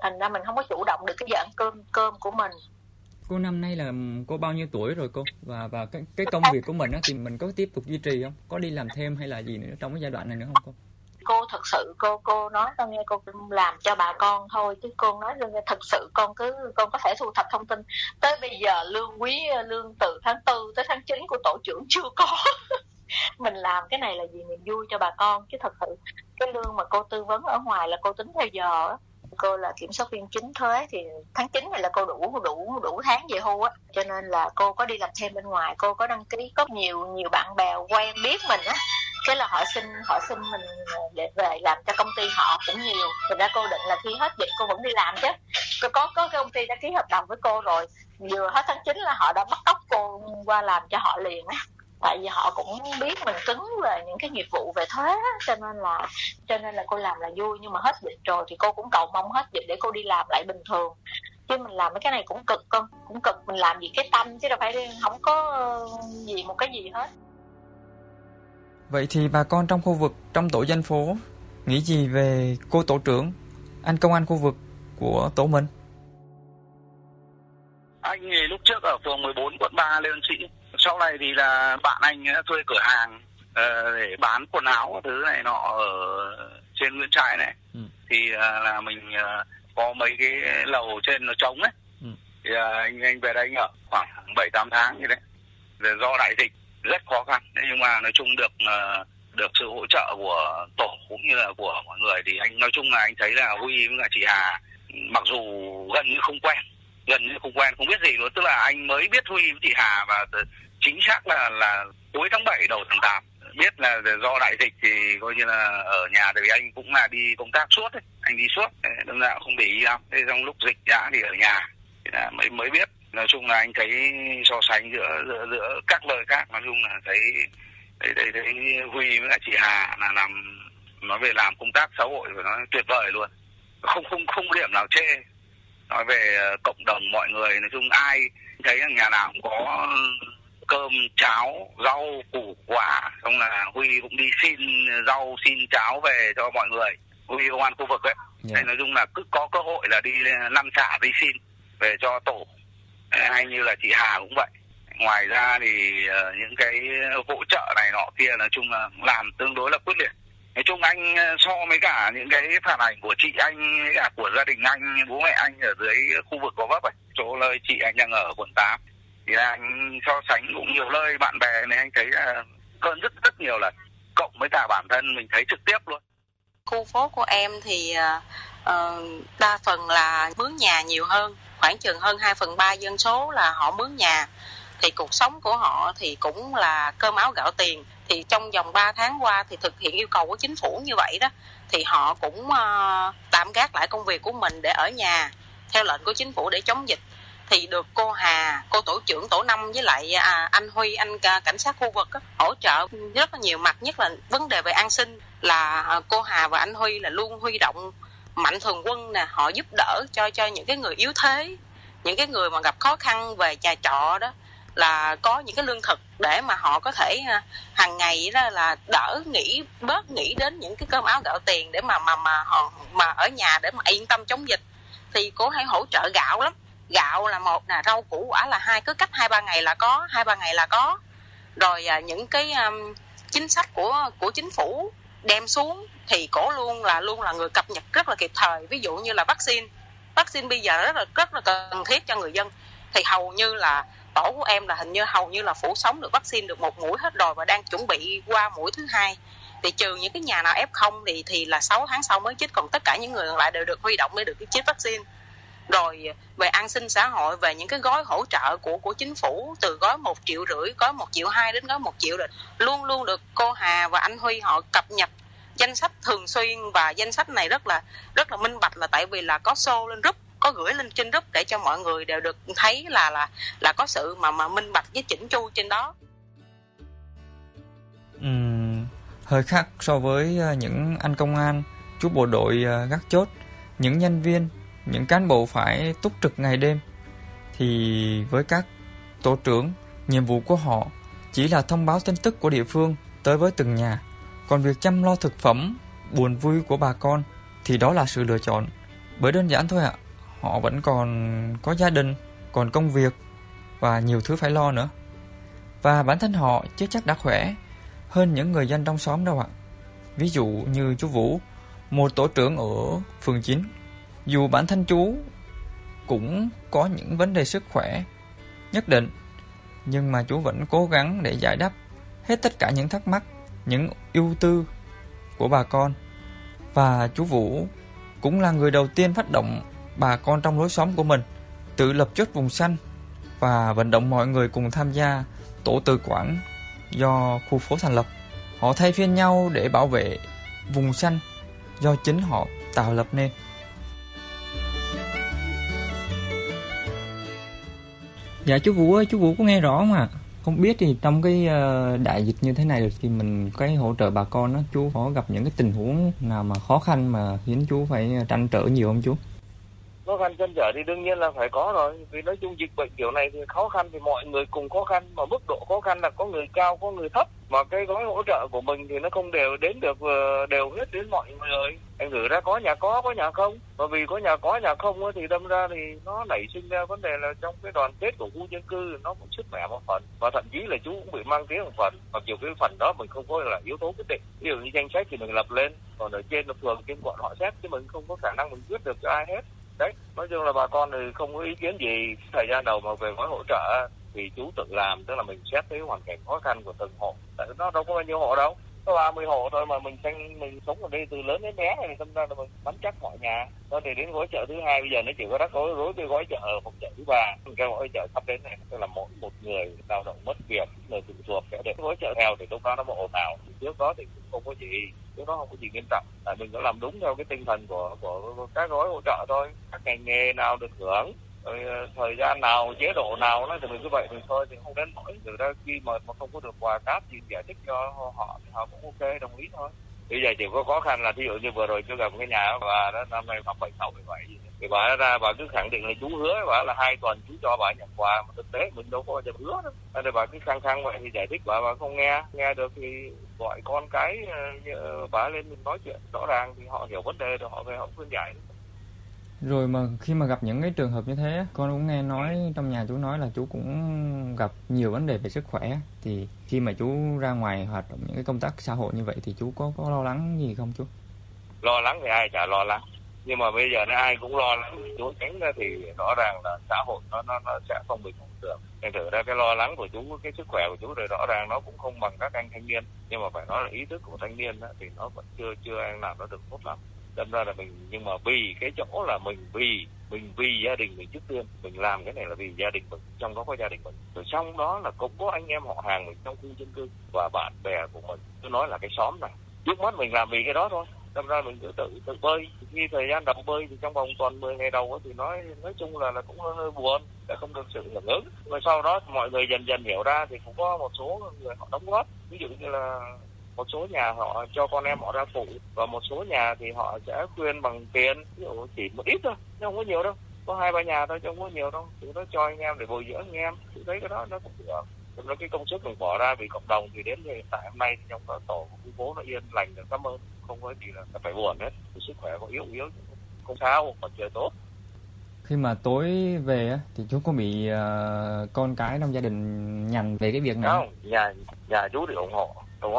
Thành ra mình không có chủ động được cái giờ ăn cơm của mình. Cô năm nay là cô bao nhiêu tuổi rồi cô? Và cái công việc của mình á thì mình có tiếp tục duy trì không? Có đi làm thêm hay là gì nữa trong cái giai đoạn này nữa không cô? Cô thật sự cô nói tao nghe, cô làm cho bà con thôi, chứ cô nói luôn thật sự con có thể thu thập thông tin. Tới bây giờ lương từ tháng 4 tới tháng 9 của tổ trưởng chưa có. Mình làm cái này là vì niềm vui cho bà con, chứ thật sự cái lương mà cô tư vấn ở ngoài là cô tính theo giờ á. Cô là kiểm soát viên chính thuế thì tháng 9 này là cô đủ tháng về hưu á, cho nên là cô có đi làm thêm bên ngoài, cô có đăng ký, có nhiều bạn bè quen biết mình á, cái là họ xin mình để về làm cho công ty họ cũng nhiều. Thì ra cô định là khi hết dịch cô vẫn đi làm chứ. Cô có cái công ty đã ký hợp đồng với cô rồi, vừa hết tháng 9 là họ đã bắt cóc cô qua làm cho họ liền á. Tại vì họ cũng biết mình cứng về những cái nghiệp vụ về thuế á, cho nên là cô làm là vui. Nhưng mà hết dịch rồi thì cô cũng cầu mong hết dịch để cô đi làm lại bình thường. Chứ mình làm mấy cái này cũng cực, con cũng cực, mình làm vì cái tâm chứ đâu phải không có gì một cái gì hết. Vậy thì bà con trong khu vực, trong tổ dân phố nghĩ gì về cô tổ trưởng, anh công an khu vực của tổ mình? Anh nghề lúc trước ở phường 14 quận 3 Lê Văn Sĩ. Sau này thì là bạn anh thuê cửa hàng để bán quần áo thứ này nọ ở trên Nguyễn Trãi này, thì là mình có mấy cái lầu trên nó trống ấy, thì anh về đây anh ở khoảng 7-8 tháng như đấy. Rồi do đại dịch rất khó khăn, nhưng mà nói chung được sự hỗ trợ của tổ cũng như là của mọi người, thì anh nói chung là anh thấy là Huy với cả chị Hà mặc dù gần như không quen, không biết gì luôn. Tức là anh mới biết Huy với chị Hà và chính xác là cuối tháng 7 đầu tháng 8, biết là do đại dịch thì coi như là ở nhà, thì anh cũng là đi công tác suốt ấy. Anh đi suốt nên là không để ý lắm. Thế trong lúc dịch đã thì ở nhà thì là mới biết. Nói chung là anh thấy so sánh giữa các lời khác, nói chung là thấy Huy với cả chị Hà là nói về làm công tác xã hội của nó tuyệt vời luôn, không điểm nào chê. Nói về cộng đồng mọi người, nói chung ai thấy rằng nhà nào cũng có cơm cháo rau củ quả, xong là Huy cũng đi xin rau xin cháo về cho mọi người, Huy công an khu vực ấy. Nên nói chung là cứ có cơ hội là đi lăn xả đi xin về cho tổ, hay như là chị Hà cũng vậy. Ngoài ra thì những cái hỗ trợ này nọ kia nói chung là làm tương đối là quyết liệt. Nói chung anh so với cả những cái phản ảnh của chị anh với cả của gia đình anh, bố mẹ anh ở dưới khu vực Gò Vấp ấy, chỗ nơi chị anh đang ở quận 8, thì là anh so sánh cũng nhiều nơi bạn bè này, anh thấy hơn rất nhiều lần, cộng với cả bản thân mình thấy trực tiếp luôn. Khu phố của em thì đa phần là mướn nhà nhiều hơn, khoảng chừng hơn 2/3 dân số là họ mướn nhà. Thì cuộc sống của họ thì cũng là cơm áo gạo tiền. Thì trong vòng 3 tháng qua thì thực hiện yêu cầu của chính phủ như vậy đó, thì họ cũng tạm gác lại công việc của mình để ở nhà theo lệnh của chính phủ để chống dịch. Thì được cô Hà, cô tổ trưởng tổ 5 với lại anh Huy, anh cảnh sát khu vực đó, hỗ trợ rất là nhiều mặt, nhất là vấn đề về an sinh. Là cô Hà và anh Huy là luôn huy động mạnh thường quân nè, họ giúp đỡ cho những cái người yếu thế, những cái người mà gặp khó khăn về nhà trọ đó, là có những cái lương thực để mà họ có thể hàng ngày đó là đỡ bớt nghĩ đến những cái cơm áo gạo tiền để mà họ mà ở nhà để mà yên tâm chống dịch. Thì cô hay hỗ trợ gạo lắm, gạo là một nè, rau củ quả là hai, cứ cách 2-3 ngày là có, rồi những cái chính sách của chính phủ đem xuống thì cổ luôn là người cập nhật rất là kịp thời. Ví dụ như là vaccine bây giờ rất là cần thiết cho người dân, thì hầu như là tổ của em là hầu như là phủ sóng được vaccine được 1 mũi hết rồi và đang chuẩn bị qua mũi thứ 2. Thì trừ những cái nhà nào F0 thì là 6 tháng sau mới chích, còn tất cả những người còn lại đều được huy động để được chích vaccine. Rồi về an sinh xã hội, về những cái gói hỗ trợ của chính phủ, từ gói 1,5 triệu, gói 1,2 triệu đến gói 1 triệu, luôn được cô Hà và anh Huy họ cập nhật danh sách thường xuyên. Và danh sách này rất là minh bạch, là tại vì là có show lên group, có gửi lên trên group để cho mọi người đều được thấy là có sự mà minh bạch với chỉnh chu trên đó. Hơi khác so với những anh công an, chú bộ đội gác chốt, những nhân viên, những cán bộ phải túc trực ngày đêm, thì với các tổ trưởng, nhiệm vụ của họ chỉ là thông báo tin tức của địa phương tới với từng nhà. Còn việc chăm lo thực phẩm, buồn vui của bà con thì đó là sự lựa chọn. Bởi đơn giản thôi ạ, họ vẫn còn có gia đình, còn công việc và nhiều thứ phải lo nữa. Và bản thân họ chưa chắc đã khỏe hơn những người dân trong xóm đâu ạ. Ví dụ như chú Vũ, một tổ trưởng ở phường 9, dù bản thân chú cũng có những vấn đề sức khỏe nhất định, nhưng mà chú vẫn cố gắng để giải đáp hết tất cả những thắc mắc, những ưu tư của bà con. Và chú Vũ cũng là người đầu tiên phát động bà con trong lối xóm của mình tự lập chốt vùng xanh và vận động mọi người cùng tham gia tổ tự quản do khu phố thành lập. Họ thay phiên nhau để bảo vệ vùng xanh do chính họ tạo lập nên. Dạ chú Vũ ơi, chú Vũ có nghe rõ không ạ? Không biết thì trong cái đại dịch như thế này thì mình cái hỗ trợ bà con đó, chú có gặp những cái tình huống nào mà khó khăn mà khiến chú phải trăn trở nhiều không chú? Khó khăn trăn trở thì đương nhiên là phải có rồi, vì nói chung dịch bệnh kiểu này thì khó khăn thì mọi người cùng khó khăn, mà mức độ khó khăn là có người cao có người thấp. mà cái gói hỗ trợ của mình thì nó không đều đến được đều hết đến mọi người. Thành thử ra có nhà không, bởi vì có nhà không thì đâm ra thì nó nảy sinh ra vấn đề là trong cái đoàn kết của khu dân cư nó cũng sứt mẻ một phần, và thậm chí là chú cũng bị mang tiếng một phần, mặc dù cái phần đó mình không có là yếu tố quyết định. Ví dụ như danh sách thì mình lập lên, còn ở trên là phường trên quận họ xét, chứ mình không có khả năng mình quyết được cho ai hết. Đấy, nói chung là bà con thì không có ý kiến gì. Thời gian đầu mà về gói hỗ trợ thì chú tự làm, tức là mình xét tới hoàn cảnh khó khăn của từng hộ. Tại nó đâu có bao nhiêu hộ đâu, có 30 hộ thôi mà mình sống ở đây từ lớn đến bé này, tâm ra là mình nắm chắc mọi nhà. Đó thì đến gói chợ thứ hai bây giờ nó chỉ có đắt rối cái gói chợ phòng chợ thứ ba, cái gói chợ sắp đến này, tức là mỗi một người lao động mất việc, người phụ thuộc sẽ để gói chợ nghèo thì lúc đó nó một ồn ào. Trước đó thì cũng không có gì, trước đó không có gì nghiêm trọng. Tại mình đã làm đúng theo cái tinh thần của các gói hỗ trợ thôi, các ngành nghề nào được hưởng, thời gian nào, chế độ nào thì mình cứ vậy mình thôi, thì không đến nỗi. Từ đó khi mà không có được quà cáp thì giải thích cho họ thì họ cũng ok, đồng ý thôi. Bây giờ chỉ có khó khăn là thí dụ như vừa rồi tôi gặp một cái nhà bà đó, năm nay khoảng 7-6-7 thì bà ra bà cứ khẳng định là chú hứa bà là 2 tuần chú cho bà nhận quà, mà thực tế mình đâu có nhận hứa đâu. Nên bà cứ khăng vậy thì giải thích bà không nghe được thì gọi con cái bà lên mình nói chuyện rõ ràng thì họ hiểu vấn đề rồi họ về họ khuyên giải. Rồi mà khi mà gặp những cái trường hợp như thế, con cũng nghe nói trong nhà chú nói là chú cũng gặp nhiều vấn đề về sức khỏe, thì khi mà chú ra ngoài hoạt động những cái công tác xã hội như vậy thì chú có lo lắng gì không chú? Lo lắng thì ai chả lo lắng, nhưng mà bây giờ ai cũng lo lắng, chú tránh ra thì rõ ràng là xã hội nó sẽ không bình ổn được. Thành thử ra cái lo lắng của chú, cái sức khỏe của chú rồi rõ ràng nó cũng không bằng các anh thanh niên, nhưng mà phải nói là ý thức của thanh niên đó, thì nó vẫn chưa anh làm nó được tốt lắm. Đâm ra là mình, nhưng mà vì cái chỗ là mình vì gia đình mình trước tiên, mình làm cái này là vì gia đình mình, trong đó có gia đình mình, rồi trong đó là cũng có anh em họ hàng mình trong khu dân cư và bạn bè của mình, cứ nói là cái xóm này trước mắt mình làm vì cái đó thôi. Đâm ra mình cứ tự bơi, khi thời gian đọc bơi thì trong vòng toàn 10 ngày đầu thì nói chung là cũng hơi buồn, đã không được sự hưởng ứng, rồi sau đó mọi người dần hiểu ra thì cũng có một số người họ đóng góp, ví dụ như là một số nhà họ cho con em họ ra phụ, và một số nhà thì họ sẽ khuyên bằng tiền, ví dụ chỉ một ít thôi, chứ không có nhiều đâu, có 2-3 nhà thôi chứ không có nhiều đâu, chúng nó cho anh em để bồi dưỡng anh em, chúng thấy cái đó nó cũng được. Chúng nó cái công sức mình bỏ ra vì cộng đồng thì đến hiện tại hôm nay trong tổ khu phố nó yên lành được, cảm ơn, không có gì là phải buồn hết, sức khỏe có yếu không sao, còn trời tốt. Khi mà tối về thì chú có bị con cái trong gia đình nhằn về cái việc này không? Nhà chú thì ủng hộ,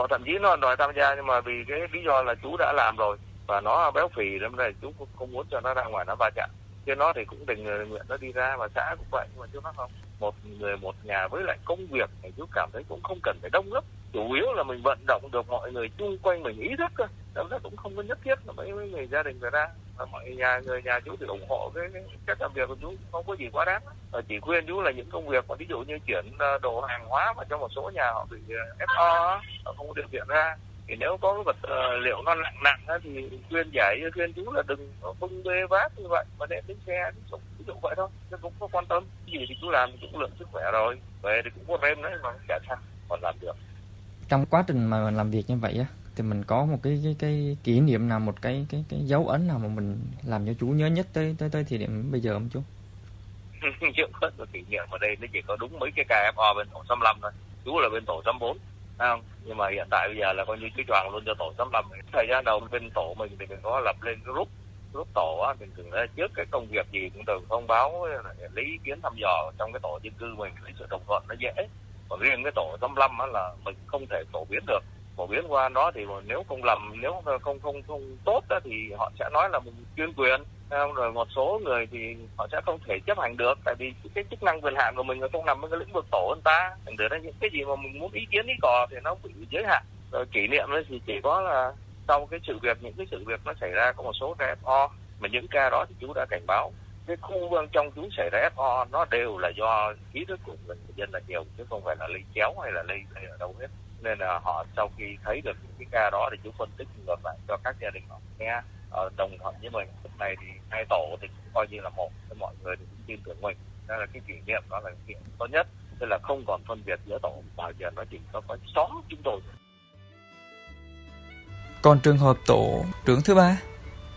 thậm chí nó đòi tham gia, nhưng mà vì cái lý do là chú đã làm rồi và nó béo phì nên là chú cũng không muốn cho nó ra ngoài nó va chạm. Chứ nó thì cũng tình nguyện nó đi ra, và xã cũng vậy, nhưng mà chú nó không. Một người một nhà với lại công việc thì chú cảm thấy cũng không cần phải đông lắm. Chủ yếu là mình vận động được mọi người chung quanh mình ý thức thôi. Đó là cũng không có nhất thiết là mấy người gia đình phải ra. Và mọi người nhà chú thì ủng hộ cái cách làm việc của chú, không có gì quá đáng. Chỉ khuyên chú là những công việc mà ví dụ như chuyển đồ hàng hóa mà trong một số nhà họ bị FO, họ không có điều kiện ra. Thì nếu có cái vật liệu nó nặng thì khuyên chú là đừng bưng bê vác như vậy mà đem đến xe, ví dụ vậy thôi. Chứ cũng không quan tâm, cái gì thì chú làm thì cũng lượng sức khỏe rồi, về thì cũng có rem đấy mà chả sao, còn làm được. Trong quá trình mà mình làm việc như vậy thì mình có một cái kỷ niệm nào, một cái dấu ấn nào mà mình làm cho chú nhớ nhất tới thời điểm bây giờ không chú? Chưa có kỷ niệm ở đây, nó chỉ có đúng mấy cái KFO bên tổ 65 thôi. Chú là bên tổ 64. Nhưng mà hiện tại bây giờ là coi như chú choàng luôn cho tổ 65. Thời gian đầu bên tổ mình thì mình có lập lên group tổ á, mình thường là trước cái công việc gì cũng thường thông báo lấy ý kiến thăm dò trong cái tổ dân cư mình, lấy sự đồng thuận nó dễ. Còn riêng cái tổ 65 á là mình không thể phổ biến qua đó, thì nếu không làm, nếu không tốt đó thì họ sẽ nói là mình chuyên quyền, rồi một số người thì họ sẽ không thể chấp hành được, tại vì cái chức năng quyền hạn của mình nó không nằm trong cái lĩnh vực tổ người ta. Thành ra những cái gì mà mình muốn ý kiến ý cò thì nó bị giới hạn. Rồi kỷ niệm đấy thì chỉ có là sau cái sự việc, những cái sự việc nó xảy ra có một số FO, mà những ca đó thì chú đã cảnh báo. Cái khu bên trong chú xảy ra FO nó đều là do ý thức của người dân là nhiều, chứ không phải là lây chéo hay là lây ở đâu hết. Nên là họ sau khi thấy được những cái ca đó thì chú phân tích ngược lại cho các gia đình họ nghe, đồng thuận với mình. Lúc này thì hai tổ thì cũng coi như là một, mọi người thì cũng tin tưởng mình. Nên là cái kỷ niệm đó là cái kỷ niệm tốt nhất. Tức là không còn phân biệt giữa tổ, mà giờ nó chỉ có xóm chúng tôi. Còn trường hợp tổ trưởng thứ ba,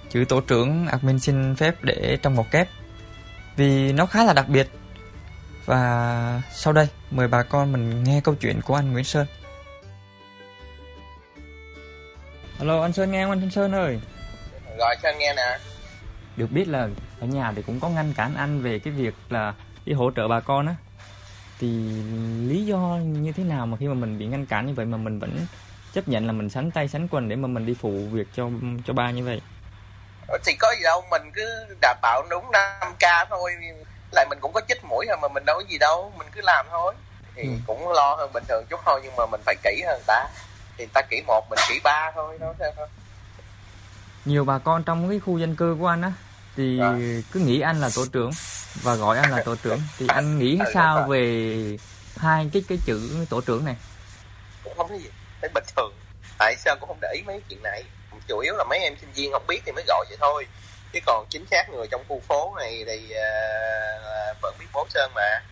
chữ tổ trưởng admin xin phép để trong ngoặc kép vì nó khá là đặc biệt. Và sau đây mời bà con mình nghe câu chuyện của anh Nguyễn Sơn. Alo, anh Sơn nghe không? Anh Sơn ơi. Rồi, Sơn nghe nè. Được biết là ở nhà thì cũng có ngăn cản anh về cái việc là đi hỗ trợ bà con á. Thì lý do như thế nào mà khi mà mình bị ngăn cản như vậy mà mình vẫn chấp nhận là mình sánh tay sánh quần để mà mình đi phụ việc cho ba như vậy? Thì có gì đâu, mình cứ đảm bảo đúng 5K thôi. Lại mình cũng có chích mũi thôi mà, mình đâu có gì đâu, mình cứ làm thôi. Thì cũng lo hơn bình thường chút thôi, nhưng mà mình phải kỹ hơn người ta. Thì người ta kỹ 1, mình kỹ 3 thôi, đó thôi. Nhiều bà con trong cái khu dân cư của anh á thì cứ nghĩ anh là tổ trưởng và gọi anh là tổ trưởng. Thì anh nghĩ sao về hai cái chữ tổ trưởng này? Cũng không thấy gì, thấy bình thường. Tại sao cũng không để ý mấy chuyện này. Chủ yếu là mấy em sinh viên không biết thì mới gọi vậy thôi. Chứ còn chính xác người trong khu phố này thì vẫn biết bố Sơn mà.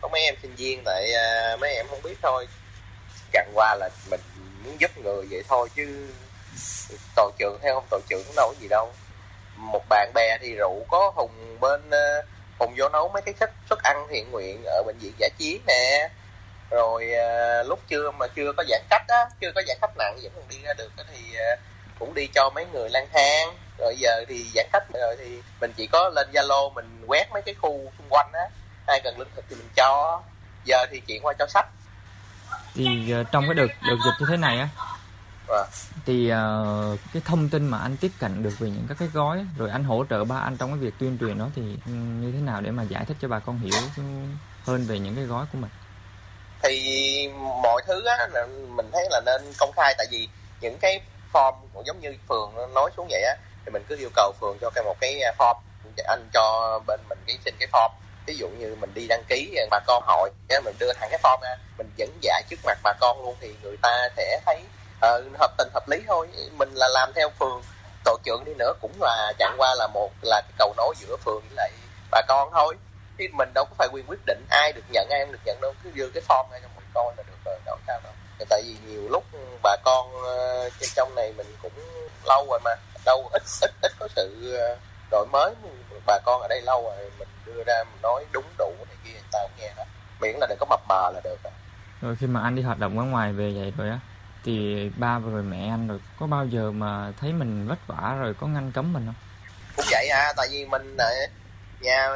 Có mấy em sinh viên tại mấy em không biết thôi. Chẳng qua là mình muốn giúp người vậy thôi, chứ tổ trưởng hay không tổ trưởng cũng đâu có gì đâu. Một bạn bè thì rượu có Hùng bên Hùng vô nấu mấy cái suất ăn thiện nguyện ở bệnh viện Dã Chiến nè. Rồi lúc chưa có giãn cách á, chưa có giãn cách nặng vẫn còn đi ra được thì cũng đi cho mấy người lang thang. Rồi giờ thì giãn cách rồi thì mình chỉ có lên Zalo mình quét mấy cái khu xung quanh á, ai cần lương thực thì mình cho. Giờ thì chuyển qua cho sách. Thì trong cái đợt dịch như thế này á thì cái thông tin mà anh tiếp cận được về những các cái gói rồi anh hỗ trợ ba anh trong cái việc tuyên truyền đó thì như thế nào để mà giải thích cho bà con hiểu hơn về những cái gói của mình? Thì mọi thứ á là mình thấy là nên công khai, tại vì những cái form giống như phường nói xuống vậy á thì mình cứ yêu cầu phường cho một cái form, anh cho bên mình cái xin cái form. Ví dụ như mình đi đăng ký bà con hội, mình đưa thẳng cái form ra, mình dẫn dạy trước mặt bà con luôn thì người ta sẽ thấy hợp tình hợp lý thôi. Mình là làm theo phường, tổ trưởng đi nữa cũng là chẳng qua là một là cái cầu nối giữa phường với lại bà con thôi. Chứ mình đâu có phải quyền quyết định ai được nhận ai không được nhận đâu, cứ đưa cái form ra cho mình coi là được rồi, đâu sao đâu. Tại vì nhiều lúc bà con trong này mình cũng lâu rồi mà, đâu ít có sự đổi mới. Bà con ở đây lâu rồi mình đưa ra mình nói đúng đủ này kia người ta cũng nghe đó, miễn là đừng có mập mờ là được rồi. Rồi khi mà anh đi hoạt động ở ngoài về vậy rồi á thì ba rồi mẹ anh rồi có bao giờ mà thấy mình vất vả rồi có ngăn cấm mình không? Cũng vậy à, tại vì mình ở nhà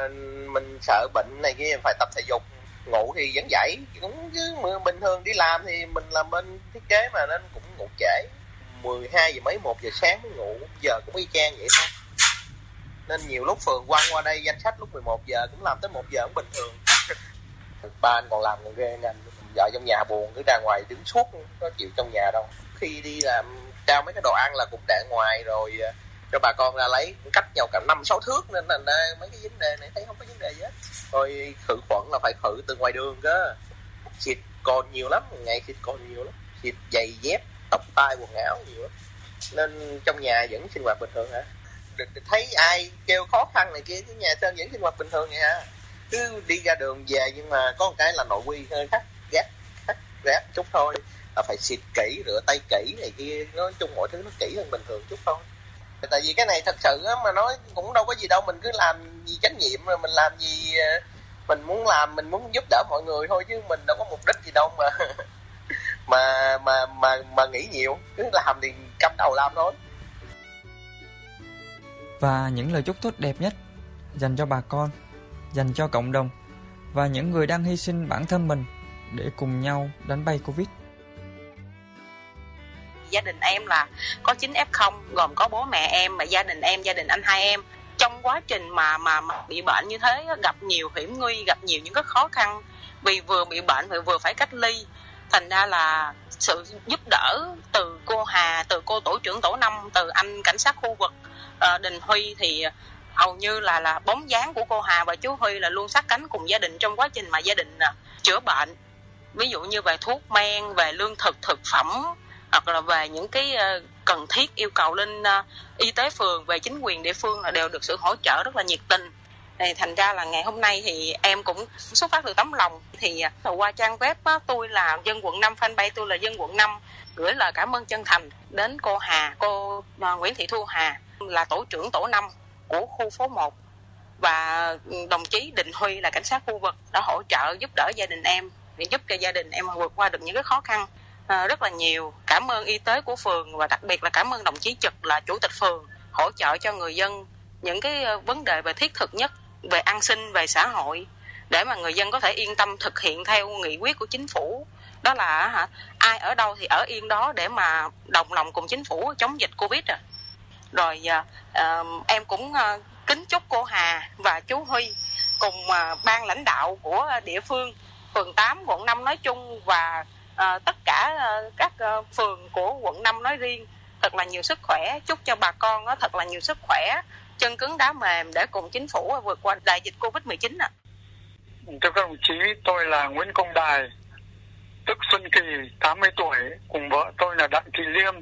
mình sợ bệnh này kia phải tập thể dục, ngủ thì vẫn dậy cũng chứ bình thường đi làm thì mình làm bên thiết kế mà nên cũng ngủ trễ, 12 giờ mấy 1 giờ sáng mới ngủ, giờ cũng y chang vậy thôi. Nên nhiều lúc phường quăng qua đây danh sách lúc 11 giờ cũng làm tới 1 giờ cũng bình thường. Ba anh còn làm còn ghê anh, vợ trong nhà buồn cứ ra ngoài đứng suốt, có chịu trong nhà đâu. Khi đi làm trao mấy cái đồ ăn là cũng để ngoài rồi cho bà con ra lấy, cũng cách nhau cả 5-6 thước nên là mấy cái vấn đề này thấy không có vấn đề gì hết. Rồi khử khuẩn là phải khử từ ngoài đường cơ. Xịt cồn nhiều lắm, ngày xịt cồn nhiều lắm, xịt giày dép, tóc tai quần áo nhiều lắm. Nên trong nhà vẫn sinh hoạt bình thường hả? Thấy ai kêu khó khăn này kia chứ nhà Sơn vẫn sinh hoạt bình thường vậy hả? Cứ đi ra đường về nhưng mà có một cái là nội quy hơi gắt chút thôi, là phải xịt kỹ, rửa tay kỹ này kia, nói chung mọi thứ nó kỹ hơn bình thường chút thôi. Tại vì cái này thật sự á mà nói cũng đâu có gì đâu, mình cứ làm gì trách nhiệm rồi mình làm gì mình muốn làm, mình muốn giúp đỡ mọi người thôi chứ mình đâu có mục đích gì đâu mà nghĩ nhiều, cứ làm thì cắm đầu làm thôi. Và những lời chúc tốt đẹp nhất dành cho bà con, dành cho cộng đồng và những người đang hy sinh bản thân mình để cùng nhau đánh bay Covid. Gia đình em là có 9 F0, gồm có bố mẹ em và gia đình anh hai em. Trong quá trình mà bị bệnh như thế gặp nhiều hiểm nguy, gặp nhiều những cái khó khăn, vì vừa bị bệnh vừa phải cách ly. Thành ra là sự giúp đỡ từ cô Hà, từ cô tổ trưởng tổ 5, từ anh cảnh sát khu vực Định Huy thì hầu như là bóng dáng của cô Hà và chú Huy là luôn sát cánh cùng gia đình trong quá trình mà gia đình chữa bệnh. Ví dụ như về thuốc men, về lương thực, thực phẩm hoặc là về những cái cần thiết yêu cầu lên y tế phường, về chính quyền địa phương là đều được sự hỗ trợ rất là nhiệt tình. Thì thành ra là ngày hôm nay thì em cũng xuất phát từ tấm lòng, thì qua trang web đó, tôi là dân quận 5, fanpage tôi là dân quận 5 gửi lời cảm ơn chân thành đến cô Hà, cô Nguyễn Thị Thu Hà là tổ trưởng tổ 5 của khu phố 1 và đồng chí Định Huy là cảnh sát khu vực đã hỗ trợ giúp đỡ gia đình em để giúp cho gia đình em vượt qua được những cái khó khăn. rất là nhiều. Cảm ơn y tế của phường và đặc biệt là cảm ơn đồng chí Trực là chủ tịch phường hỗ trợ cho người dân những cái vấn đề về thiết thực nhất, về an sinh, về xã hội, để mà người dân có thể yên tâm thực hiện theo nghị quyết của chính phủ. Đó là ai ở đâu thì ở yên đó để mà đồng lòng cùng chính phủ chống dịch Covid. Rồi em cũng kính chúc cô Hà và chú Huy cùng ban lãnh đạo của địa phương phường 8 quận 5 nói chung và tất cả các phường của quận 5 nói riêng thật là nhiều sức khỏe. Chúc cho bà con thật là nhiều sức khỏe, chân cứng đá mềm để cùng chính phủ vượt qua đại dịch Covid-19 ạ. Thưa các đồng chí, tôi là Nguyễn Công Đài, tức Xuân Kỳ, 80 tuổi, cùng vợ tôi là Đặng Thị Liêm,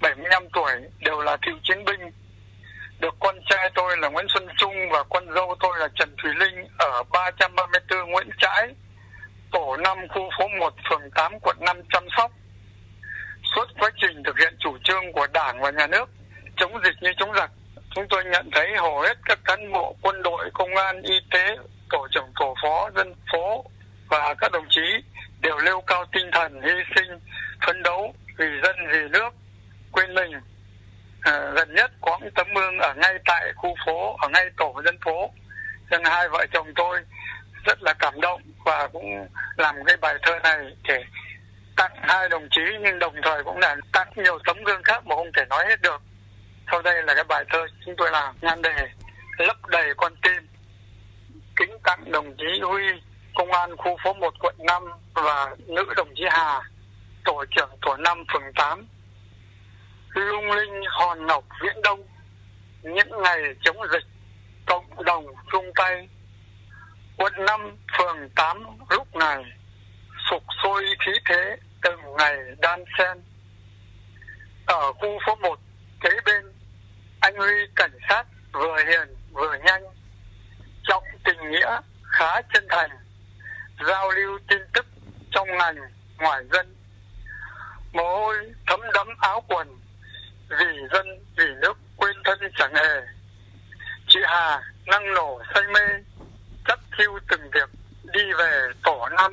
75 tuổi, đều là cựu chiến binh. Được con trai tôi là Nguyễn Xuân Trung và con dâu tôi là Trần Thủy Linh ở 334 Nguyễn Trãi, tổ 5 khu phố 1, phường 8, quận 5 chăm sóc. Suốt quá trình thực hiện chủ trương của Đảng và Nhà nước, chống dịch như chống giặc, chúng tôi nhận thấy hầu hết các cán bộ, quân đội, công an, y tế, tổ trưởng tổ phó, dân phố và các đồng chí đều nêu cao tinh thần hy sinh, phấn đấu vì dân vì nước, quên mình. Gần nhất có một tấm gương ở ngay tại khu phố, ở ngay tổ dân phố, nên hai vợ chồng tôi rất là cảm động và cũng làm cái bài thơ này để tặng hai đồng chí, nhưng đồng thời cũng là tặng nhiều tấm gương khác mà không thể nói hết được. Sau đây là cái bài thơ chúng tôi làm nhan đề lấp đầy con tim. Kính tặng đồng chí Huy, công an khu phố 1 quận 5 và nữ đồng chí Hà, tổ trưởng tổ 5 phường 8. Lung linh hòn ngọc viễn đông, những ngày chống dịch, cộng đồng chung tay. Quận 5 phường 8 lúc này sục sôi khí thế từng ngày đan xen. Ở khu phố 1 kế bên, anh Huy cảnh sát vừa hiền vừa nhanh, trọng tình nghĩa khá chân thành, giao lưu tin tức trong ngành ngoài dân. Mồ hôi thấm đẫm áo quần, vì dân vì nước quên thân chẳng hề. Chị Hà năng nổ say mê, chấp thiu từng việc đi về tổ 5.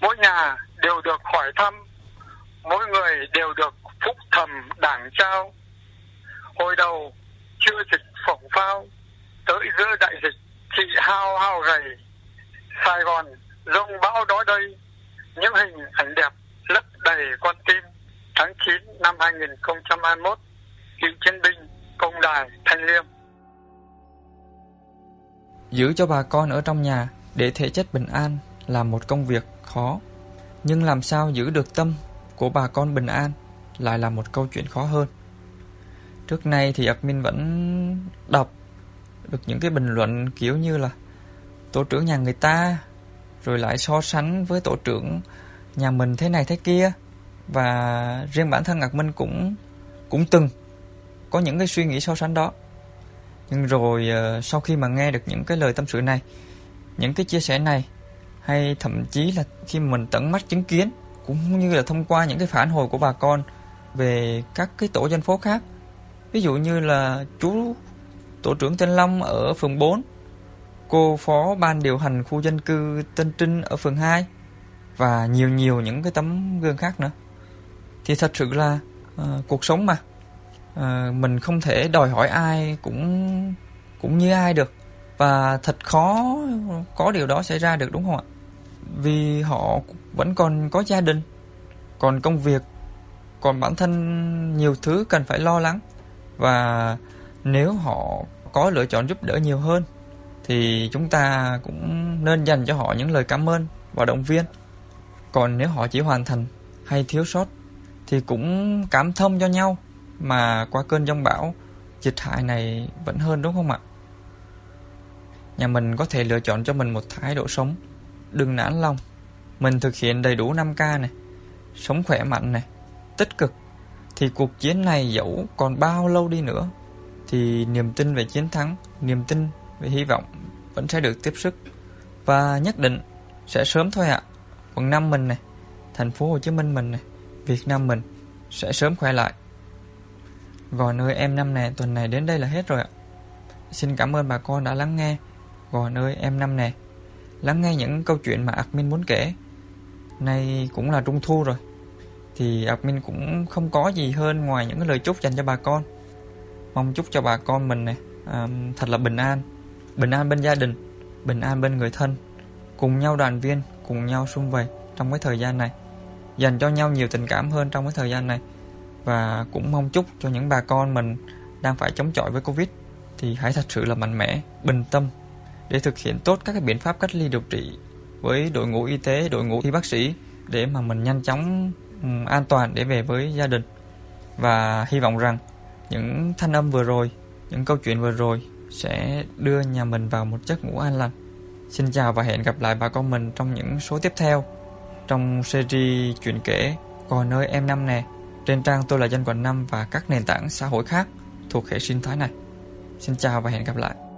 Mỗi nhà đều được hỏi thăm, mỗi người đều được phúc thầm Đảng trao. Hồi đầu chưa dịch phỏng phao, tới giữa đại dịch chị hao hao gầy. Sài Gòn rông bão đó đây, những hình ảnh đẹp lấp đầy con tim. Tháng 9 năm 2021, cựu chiến binh Công Đài, Thanh Liêm. Giữ cho bà con ở trong nhà để thể chất bình an là một công việc khó, nhưng làm sao giữ được tâm của bà con bình an lại là một câu chuyện khó hơn. Trước nay thì admin vẫn đọc được những cái bình luận kiểu như là tổ trưởng nhà người ta, rồi lại so sánh với tổ trưởng nhà mình thế này thế kia. Và riêng bản thân admin cũng từng có những cái suy nghĩ so sánh đó. Nhưng rồi sau khi mà nghe được những cái lời tâm sự này, những cái chia sẻ này, hay thậm chí là khi mình tận mắt chứng kiến, cũng như là thông qua những cái phản hồi của bà con về các cái tổ dân phố khác, ví dụ như là chú tổ trưởng Tân Long ở phường 4, cô phó ban điều hành khu dân cư Tân Trinh ở phường 2 và nhiều những cái tấm gương khác nữa, thì thật sự là cuộc sống mà mình không thể đòi hỏi ai cũng như ai được, và thật khó có điều đó xảy ra được, đúng không ạ? Vì họ vẫn còn có gia đình, còn công việc, còn bản thân nhiều thứ cần phải lo lắng. Và nếu họ có lựa chọn giúp đỡ nhiều hơn thì chúng ta cũng nên dành cho họ những lời cảm ơn và động viên. Còn nếu họ chỉ hoàn thành hay thiếu sót thì cũng cảm thông cho nhau mà qua cơn giông bão dịch hại này vẫn hơn, đúng không ạ? Nhà mình có thể lựa chọn cho mình một thái độ sống, đừng nản lòng. Mình thực hiện đầy đủ 5K này, sống khỏe mạnh này, tích cực, thì cuộc chiến này dẫu còn bao lâu đi nữa thì niềm tin về chiến thắng, niềm tin về hy vọng vẫn sẽ được tiếp sức, và nhất định sẽ sớm thôi ạ. Quận 5 mình này, thành phố Hồ Chí Minh mình này, Việt Nam mình sẽ sớm khỏe lại. Gòn ơi em năm nè, tuần này đến đây là hết rồi ạ. Xin cảm ơn bà con đã lắng nghe Gòn ơi em năm nè, lắng nghe những câu chuyện mà admin muốn kể. Nay cũng là trung thu rồi, thì admin cũng không có gì hơn ngoài những cái lời chúc dành cho bà con. Mong chúc cho bà con mình này thật là bình an bên gia đình, bình an bên người thân, cùng nhau đoàn viên, cùng nhau sum vầy trong cái thời gian này, dành cho nhau nhiều tình cảm hơn trong cái thời gian này. Và cũng mong chúc cho những bà con mình đang phải chống chọi với Covid thì hãy thật sự là mạnh mẽ, bình tâm để thực hiện tốt các cái biện pháp cách ly điều trị với đội ngũ y tế, đội ngũ y bác sĩ để mà mình nhanh chóng an toàn để về với gia đình. Và hy vọng rằng những thanh âm vừa rồi, những câu chuyện vừa rồi sẽ đưa nhà mình vào một giấc ngủ an lành. Xin chào và hẹn gặp lại bà con mình trong những số tiếp theo trong series chuyện kể Cò Nơi Em Năm Nè trên trang Tôi Là Dân Quận 5 và các nền tảng xã hội khác thuộc hệ sinh thái này. Xin chào và hẹn gặp lại.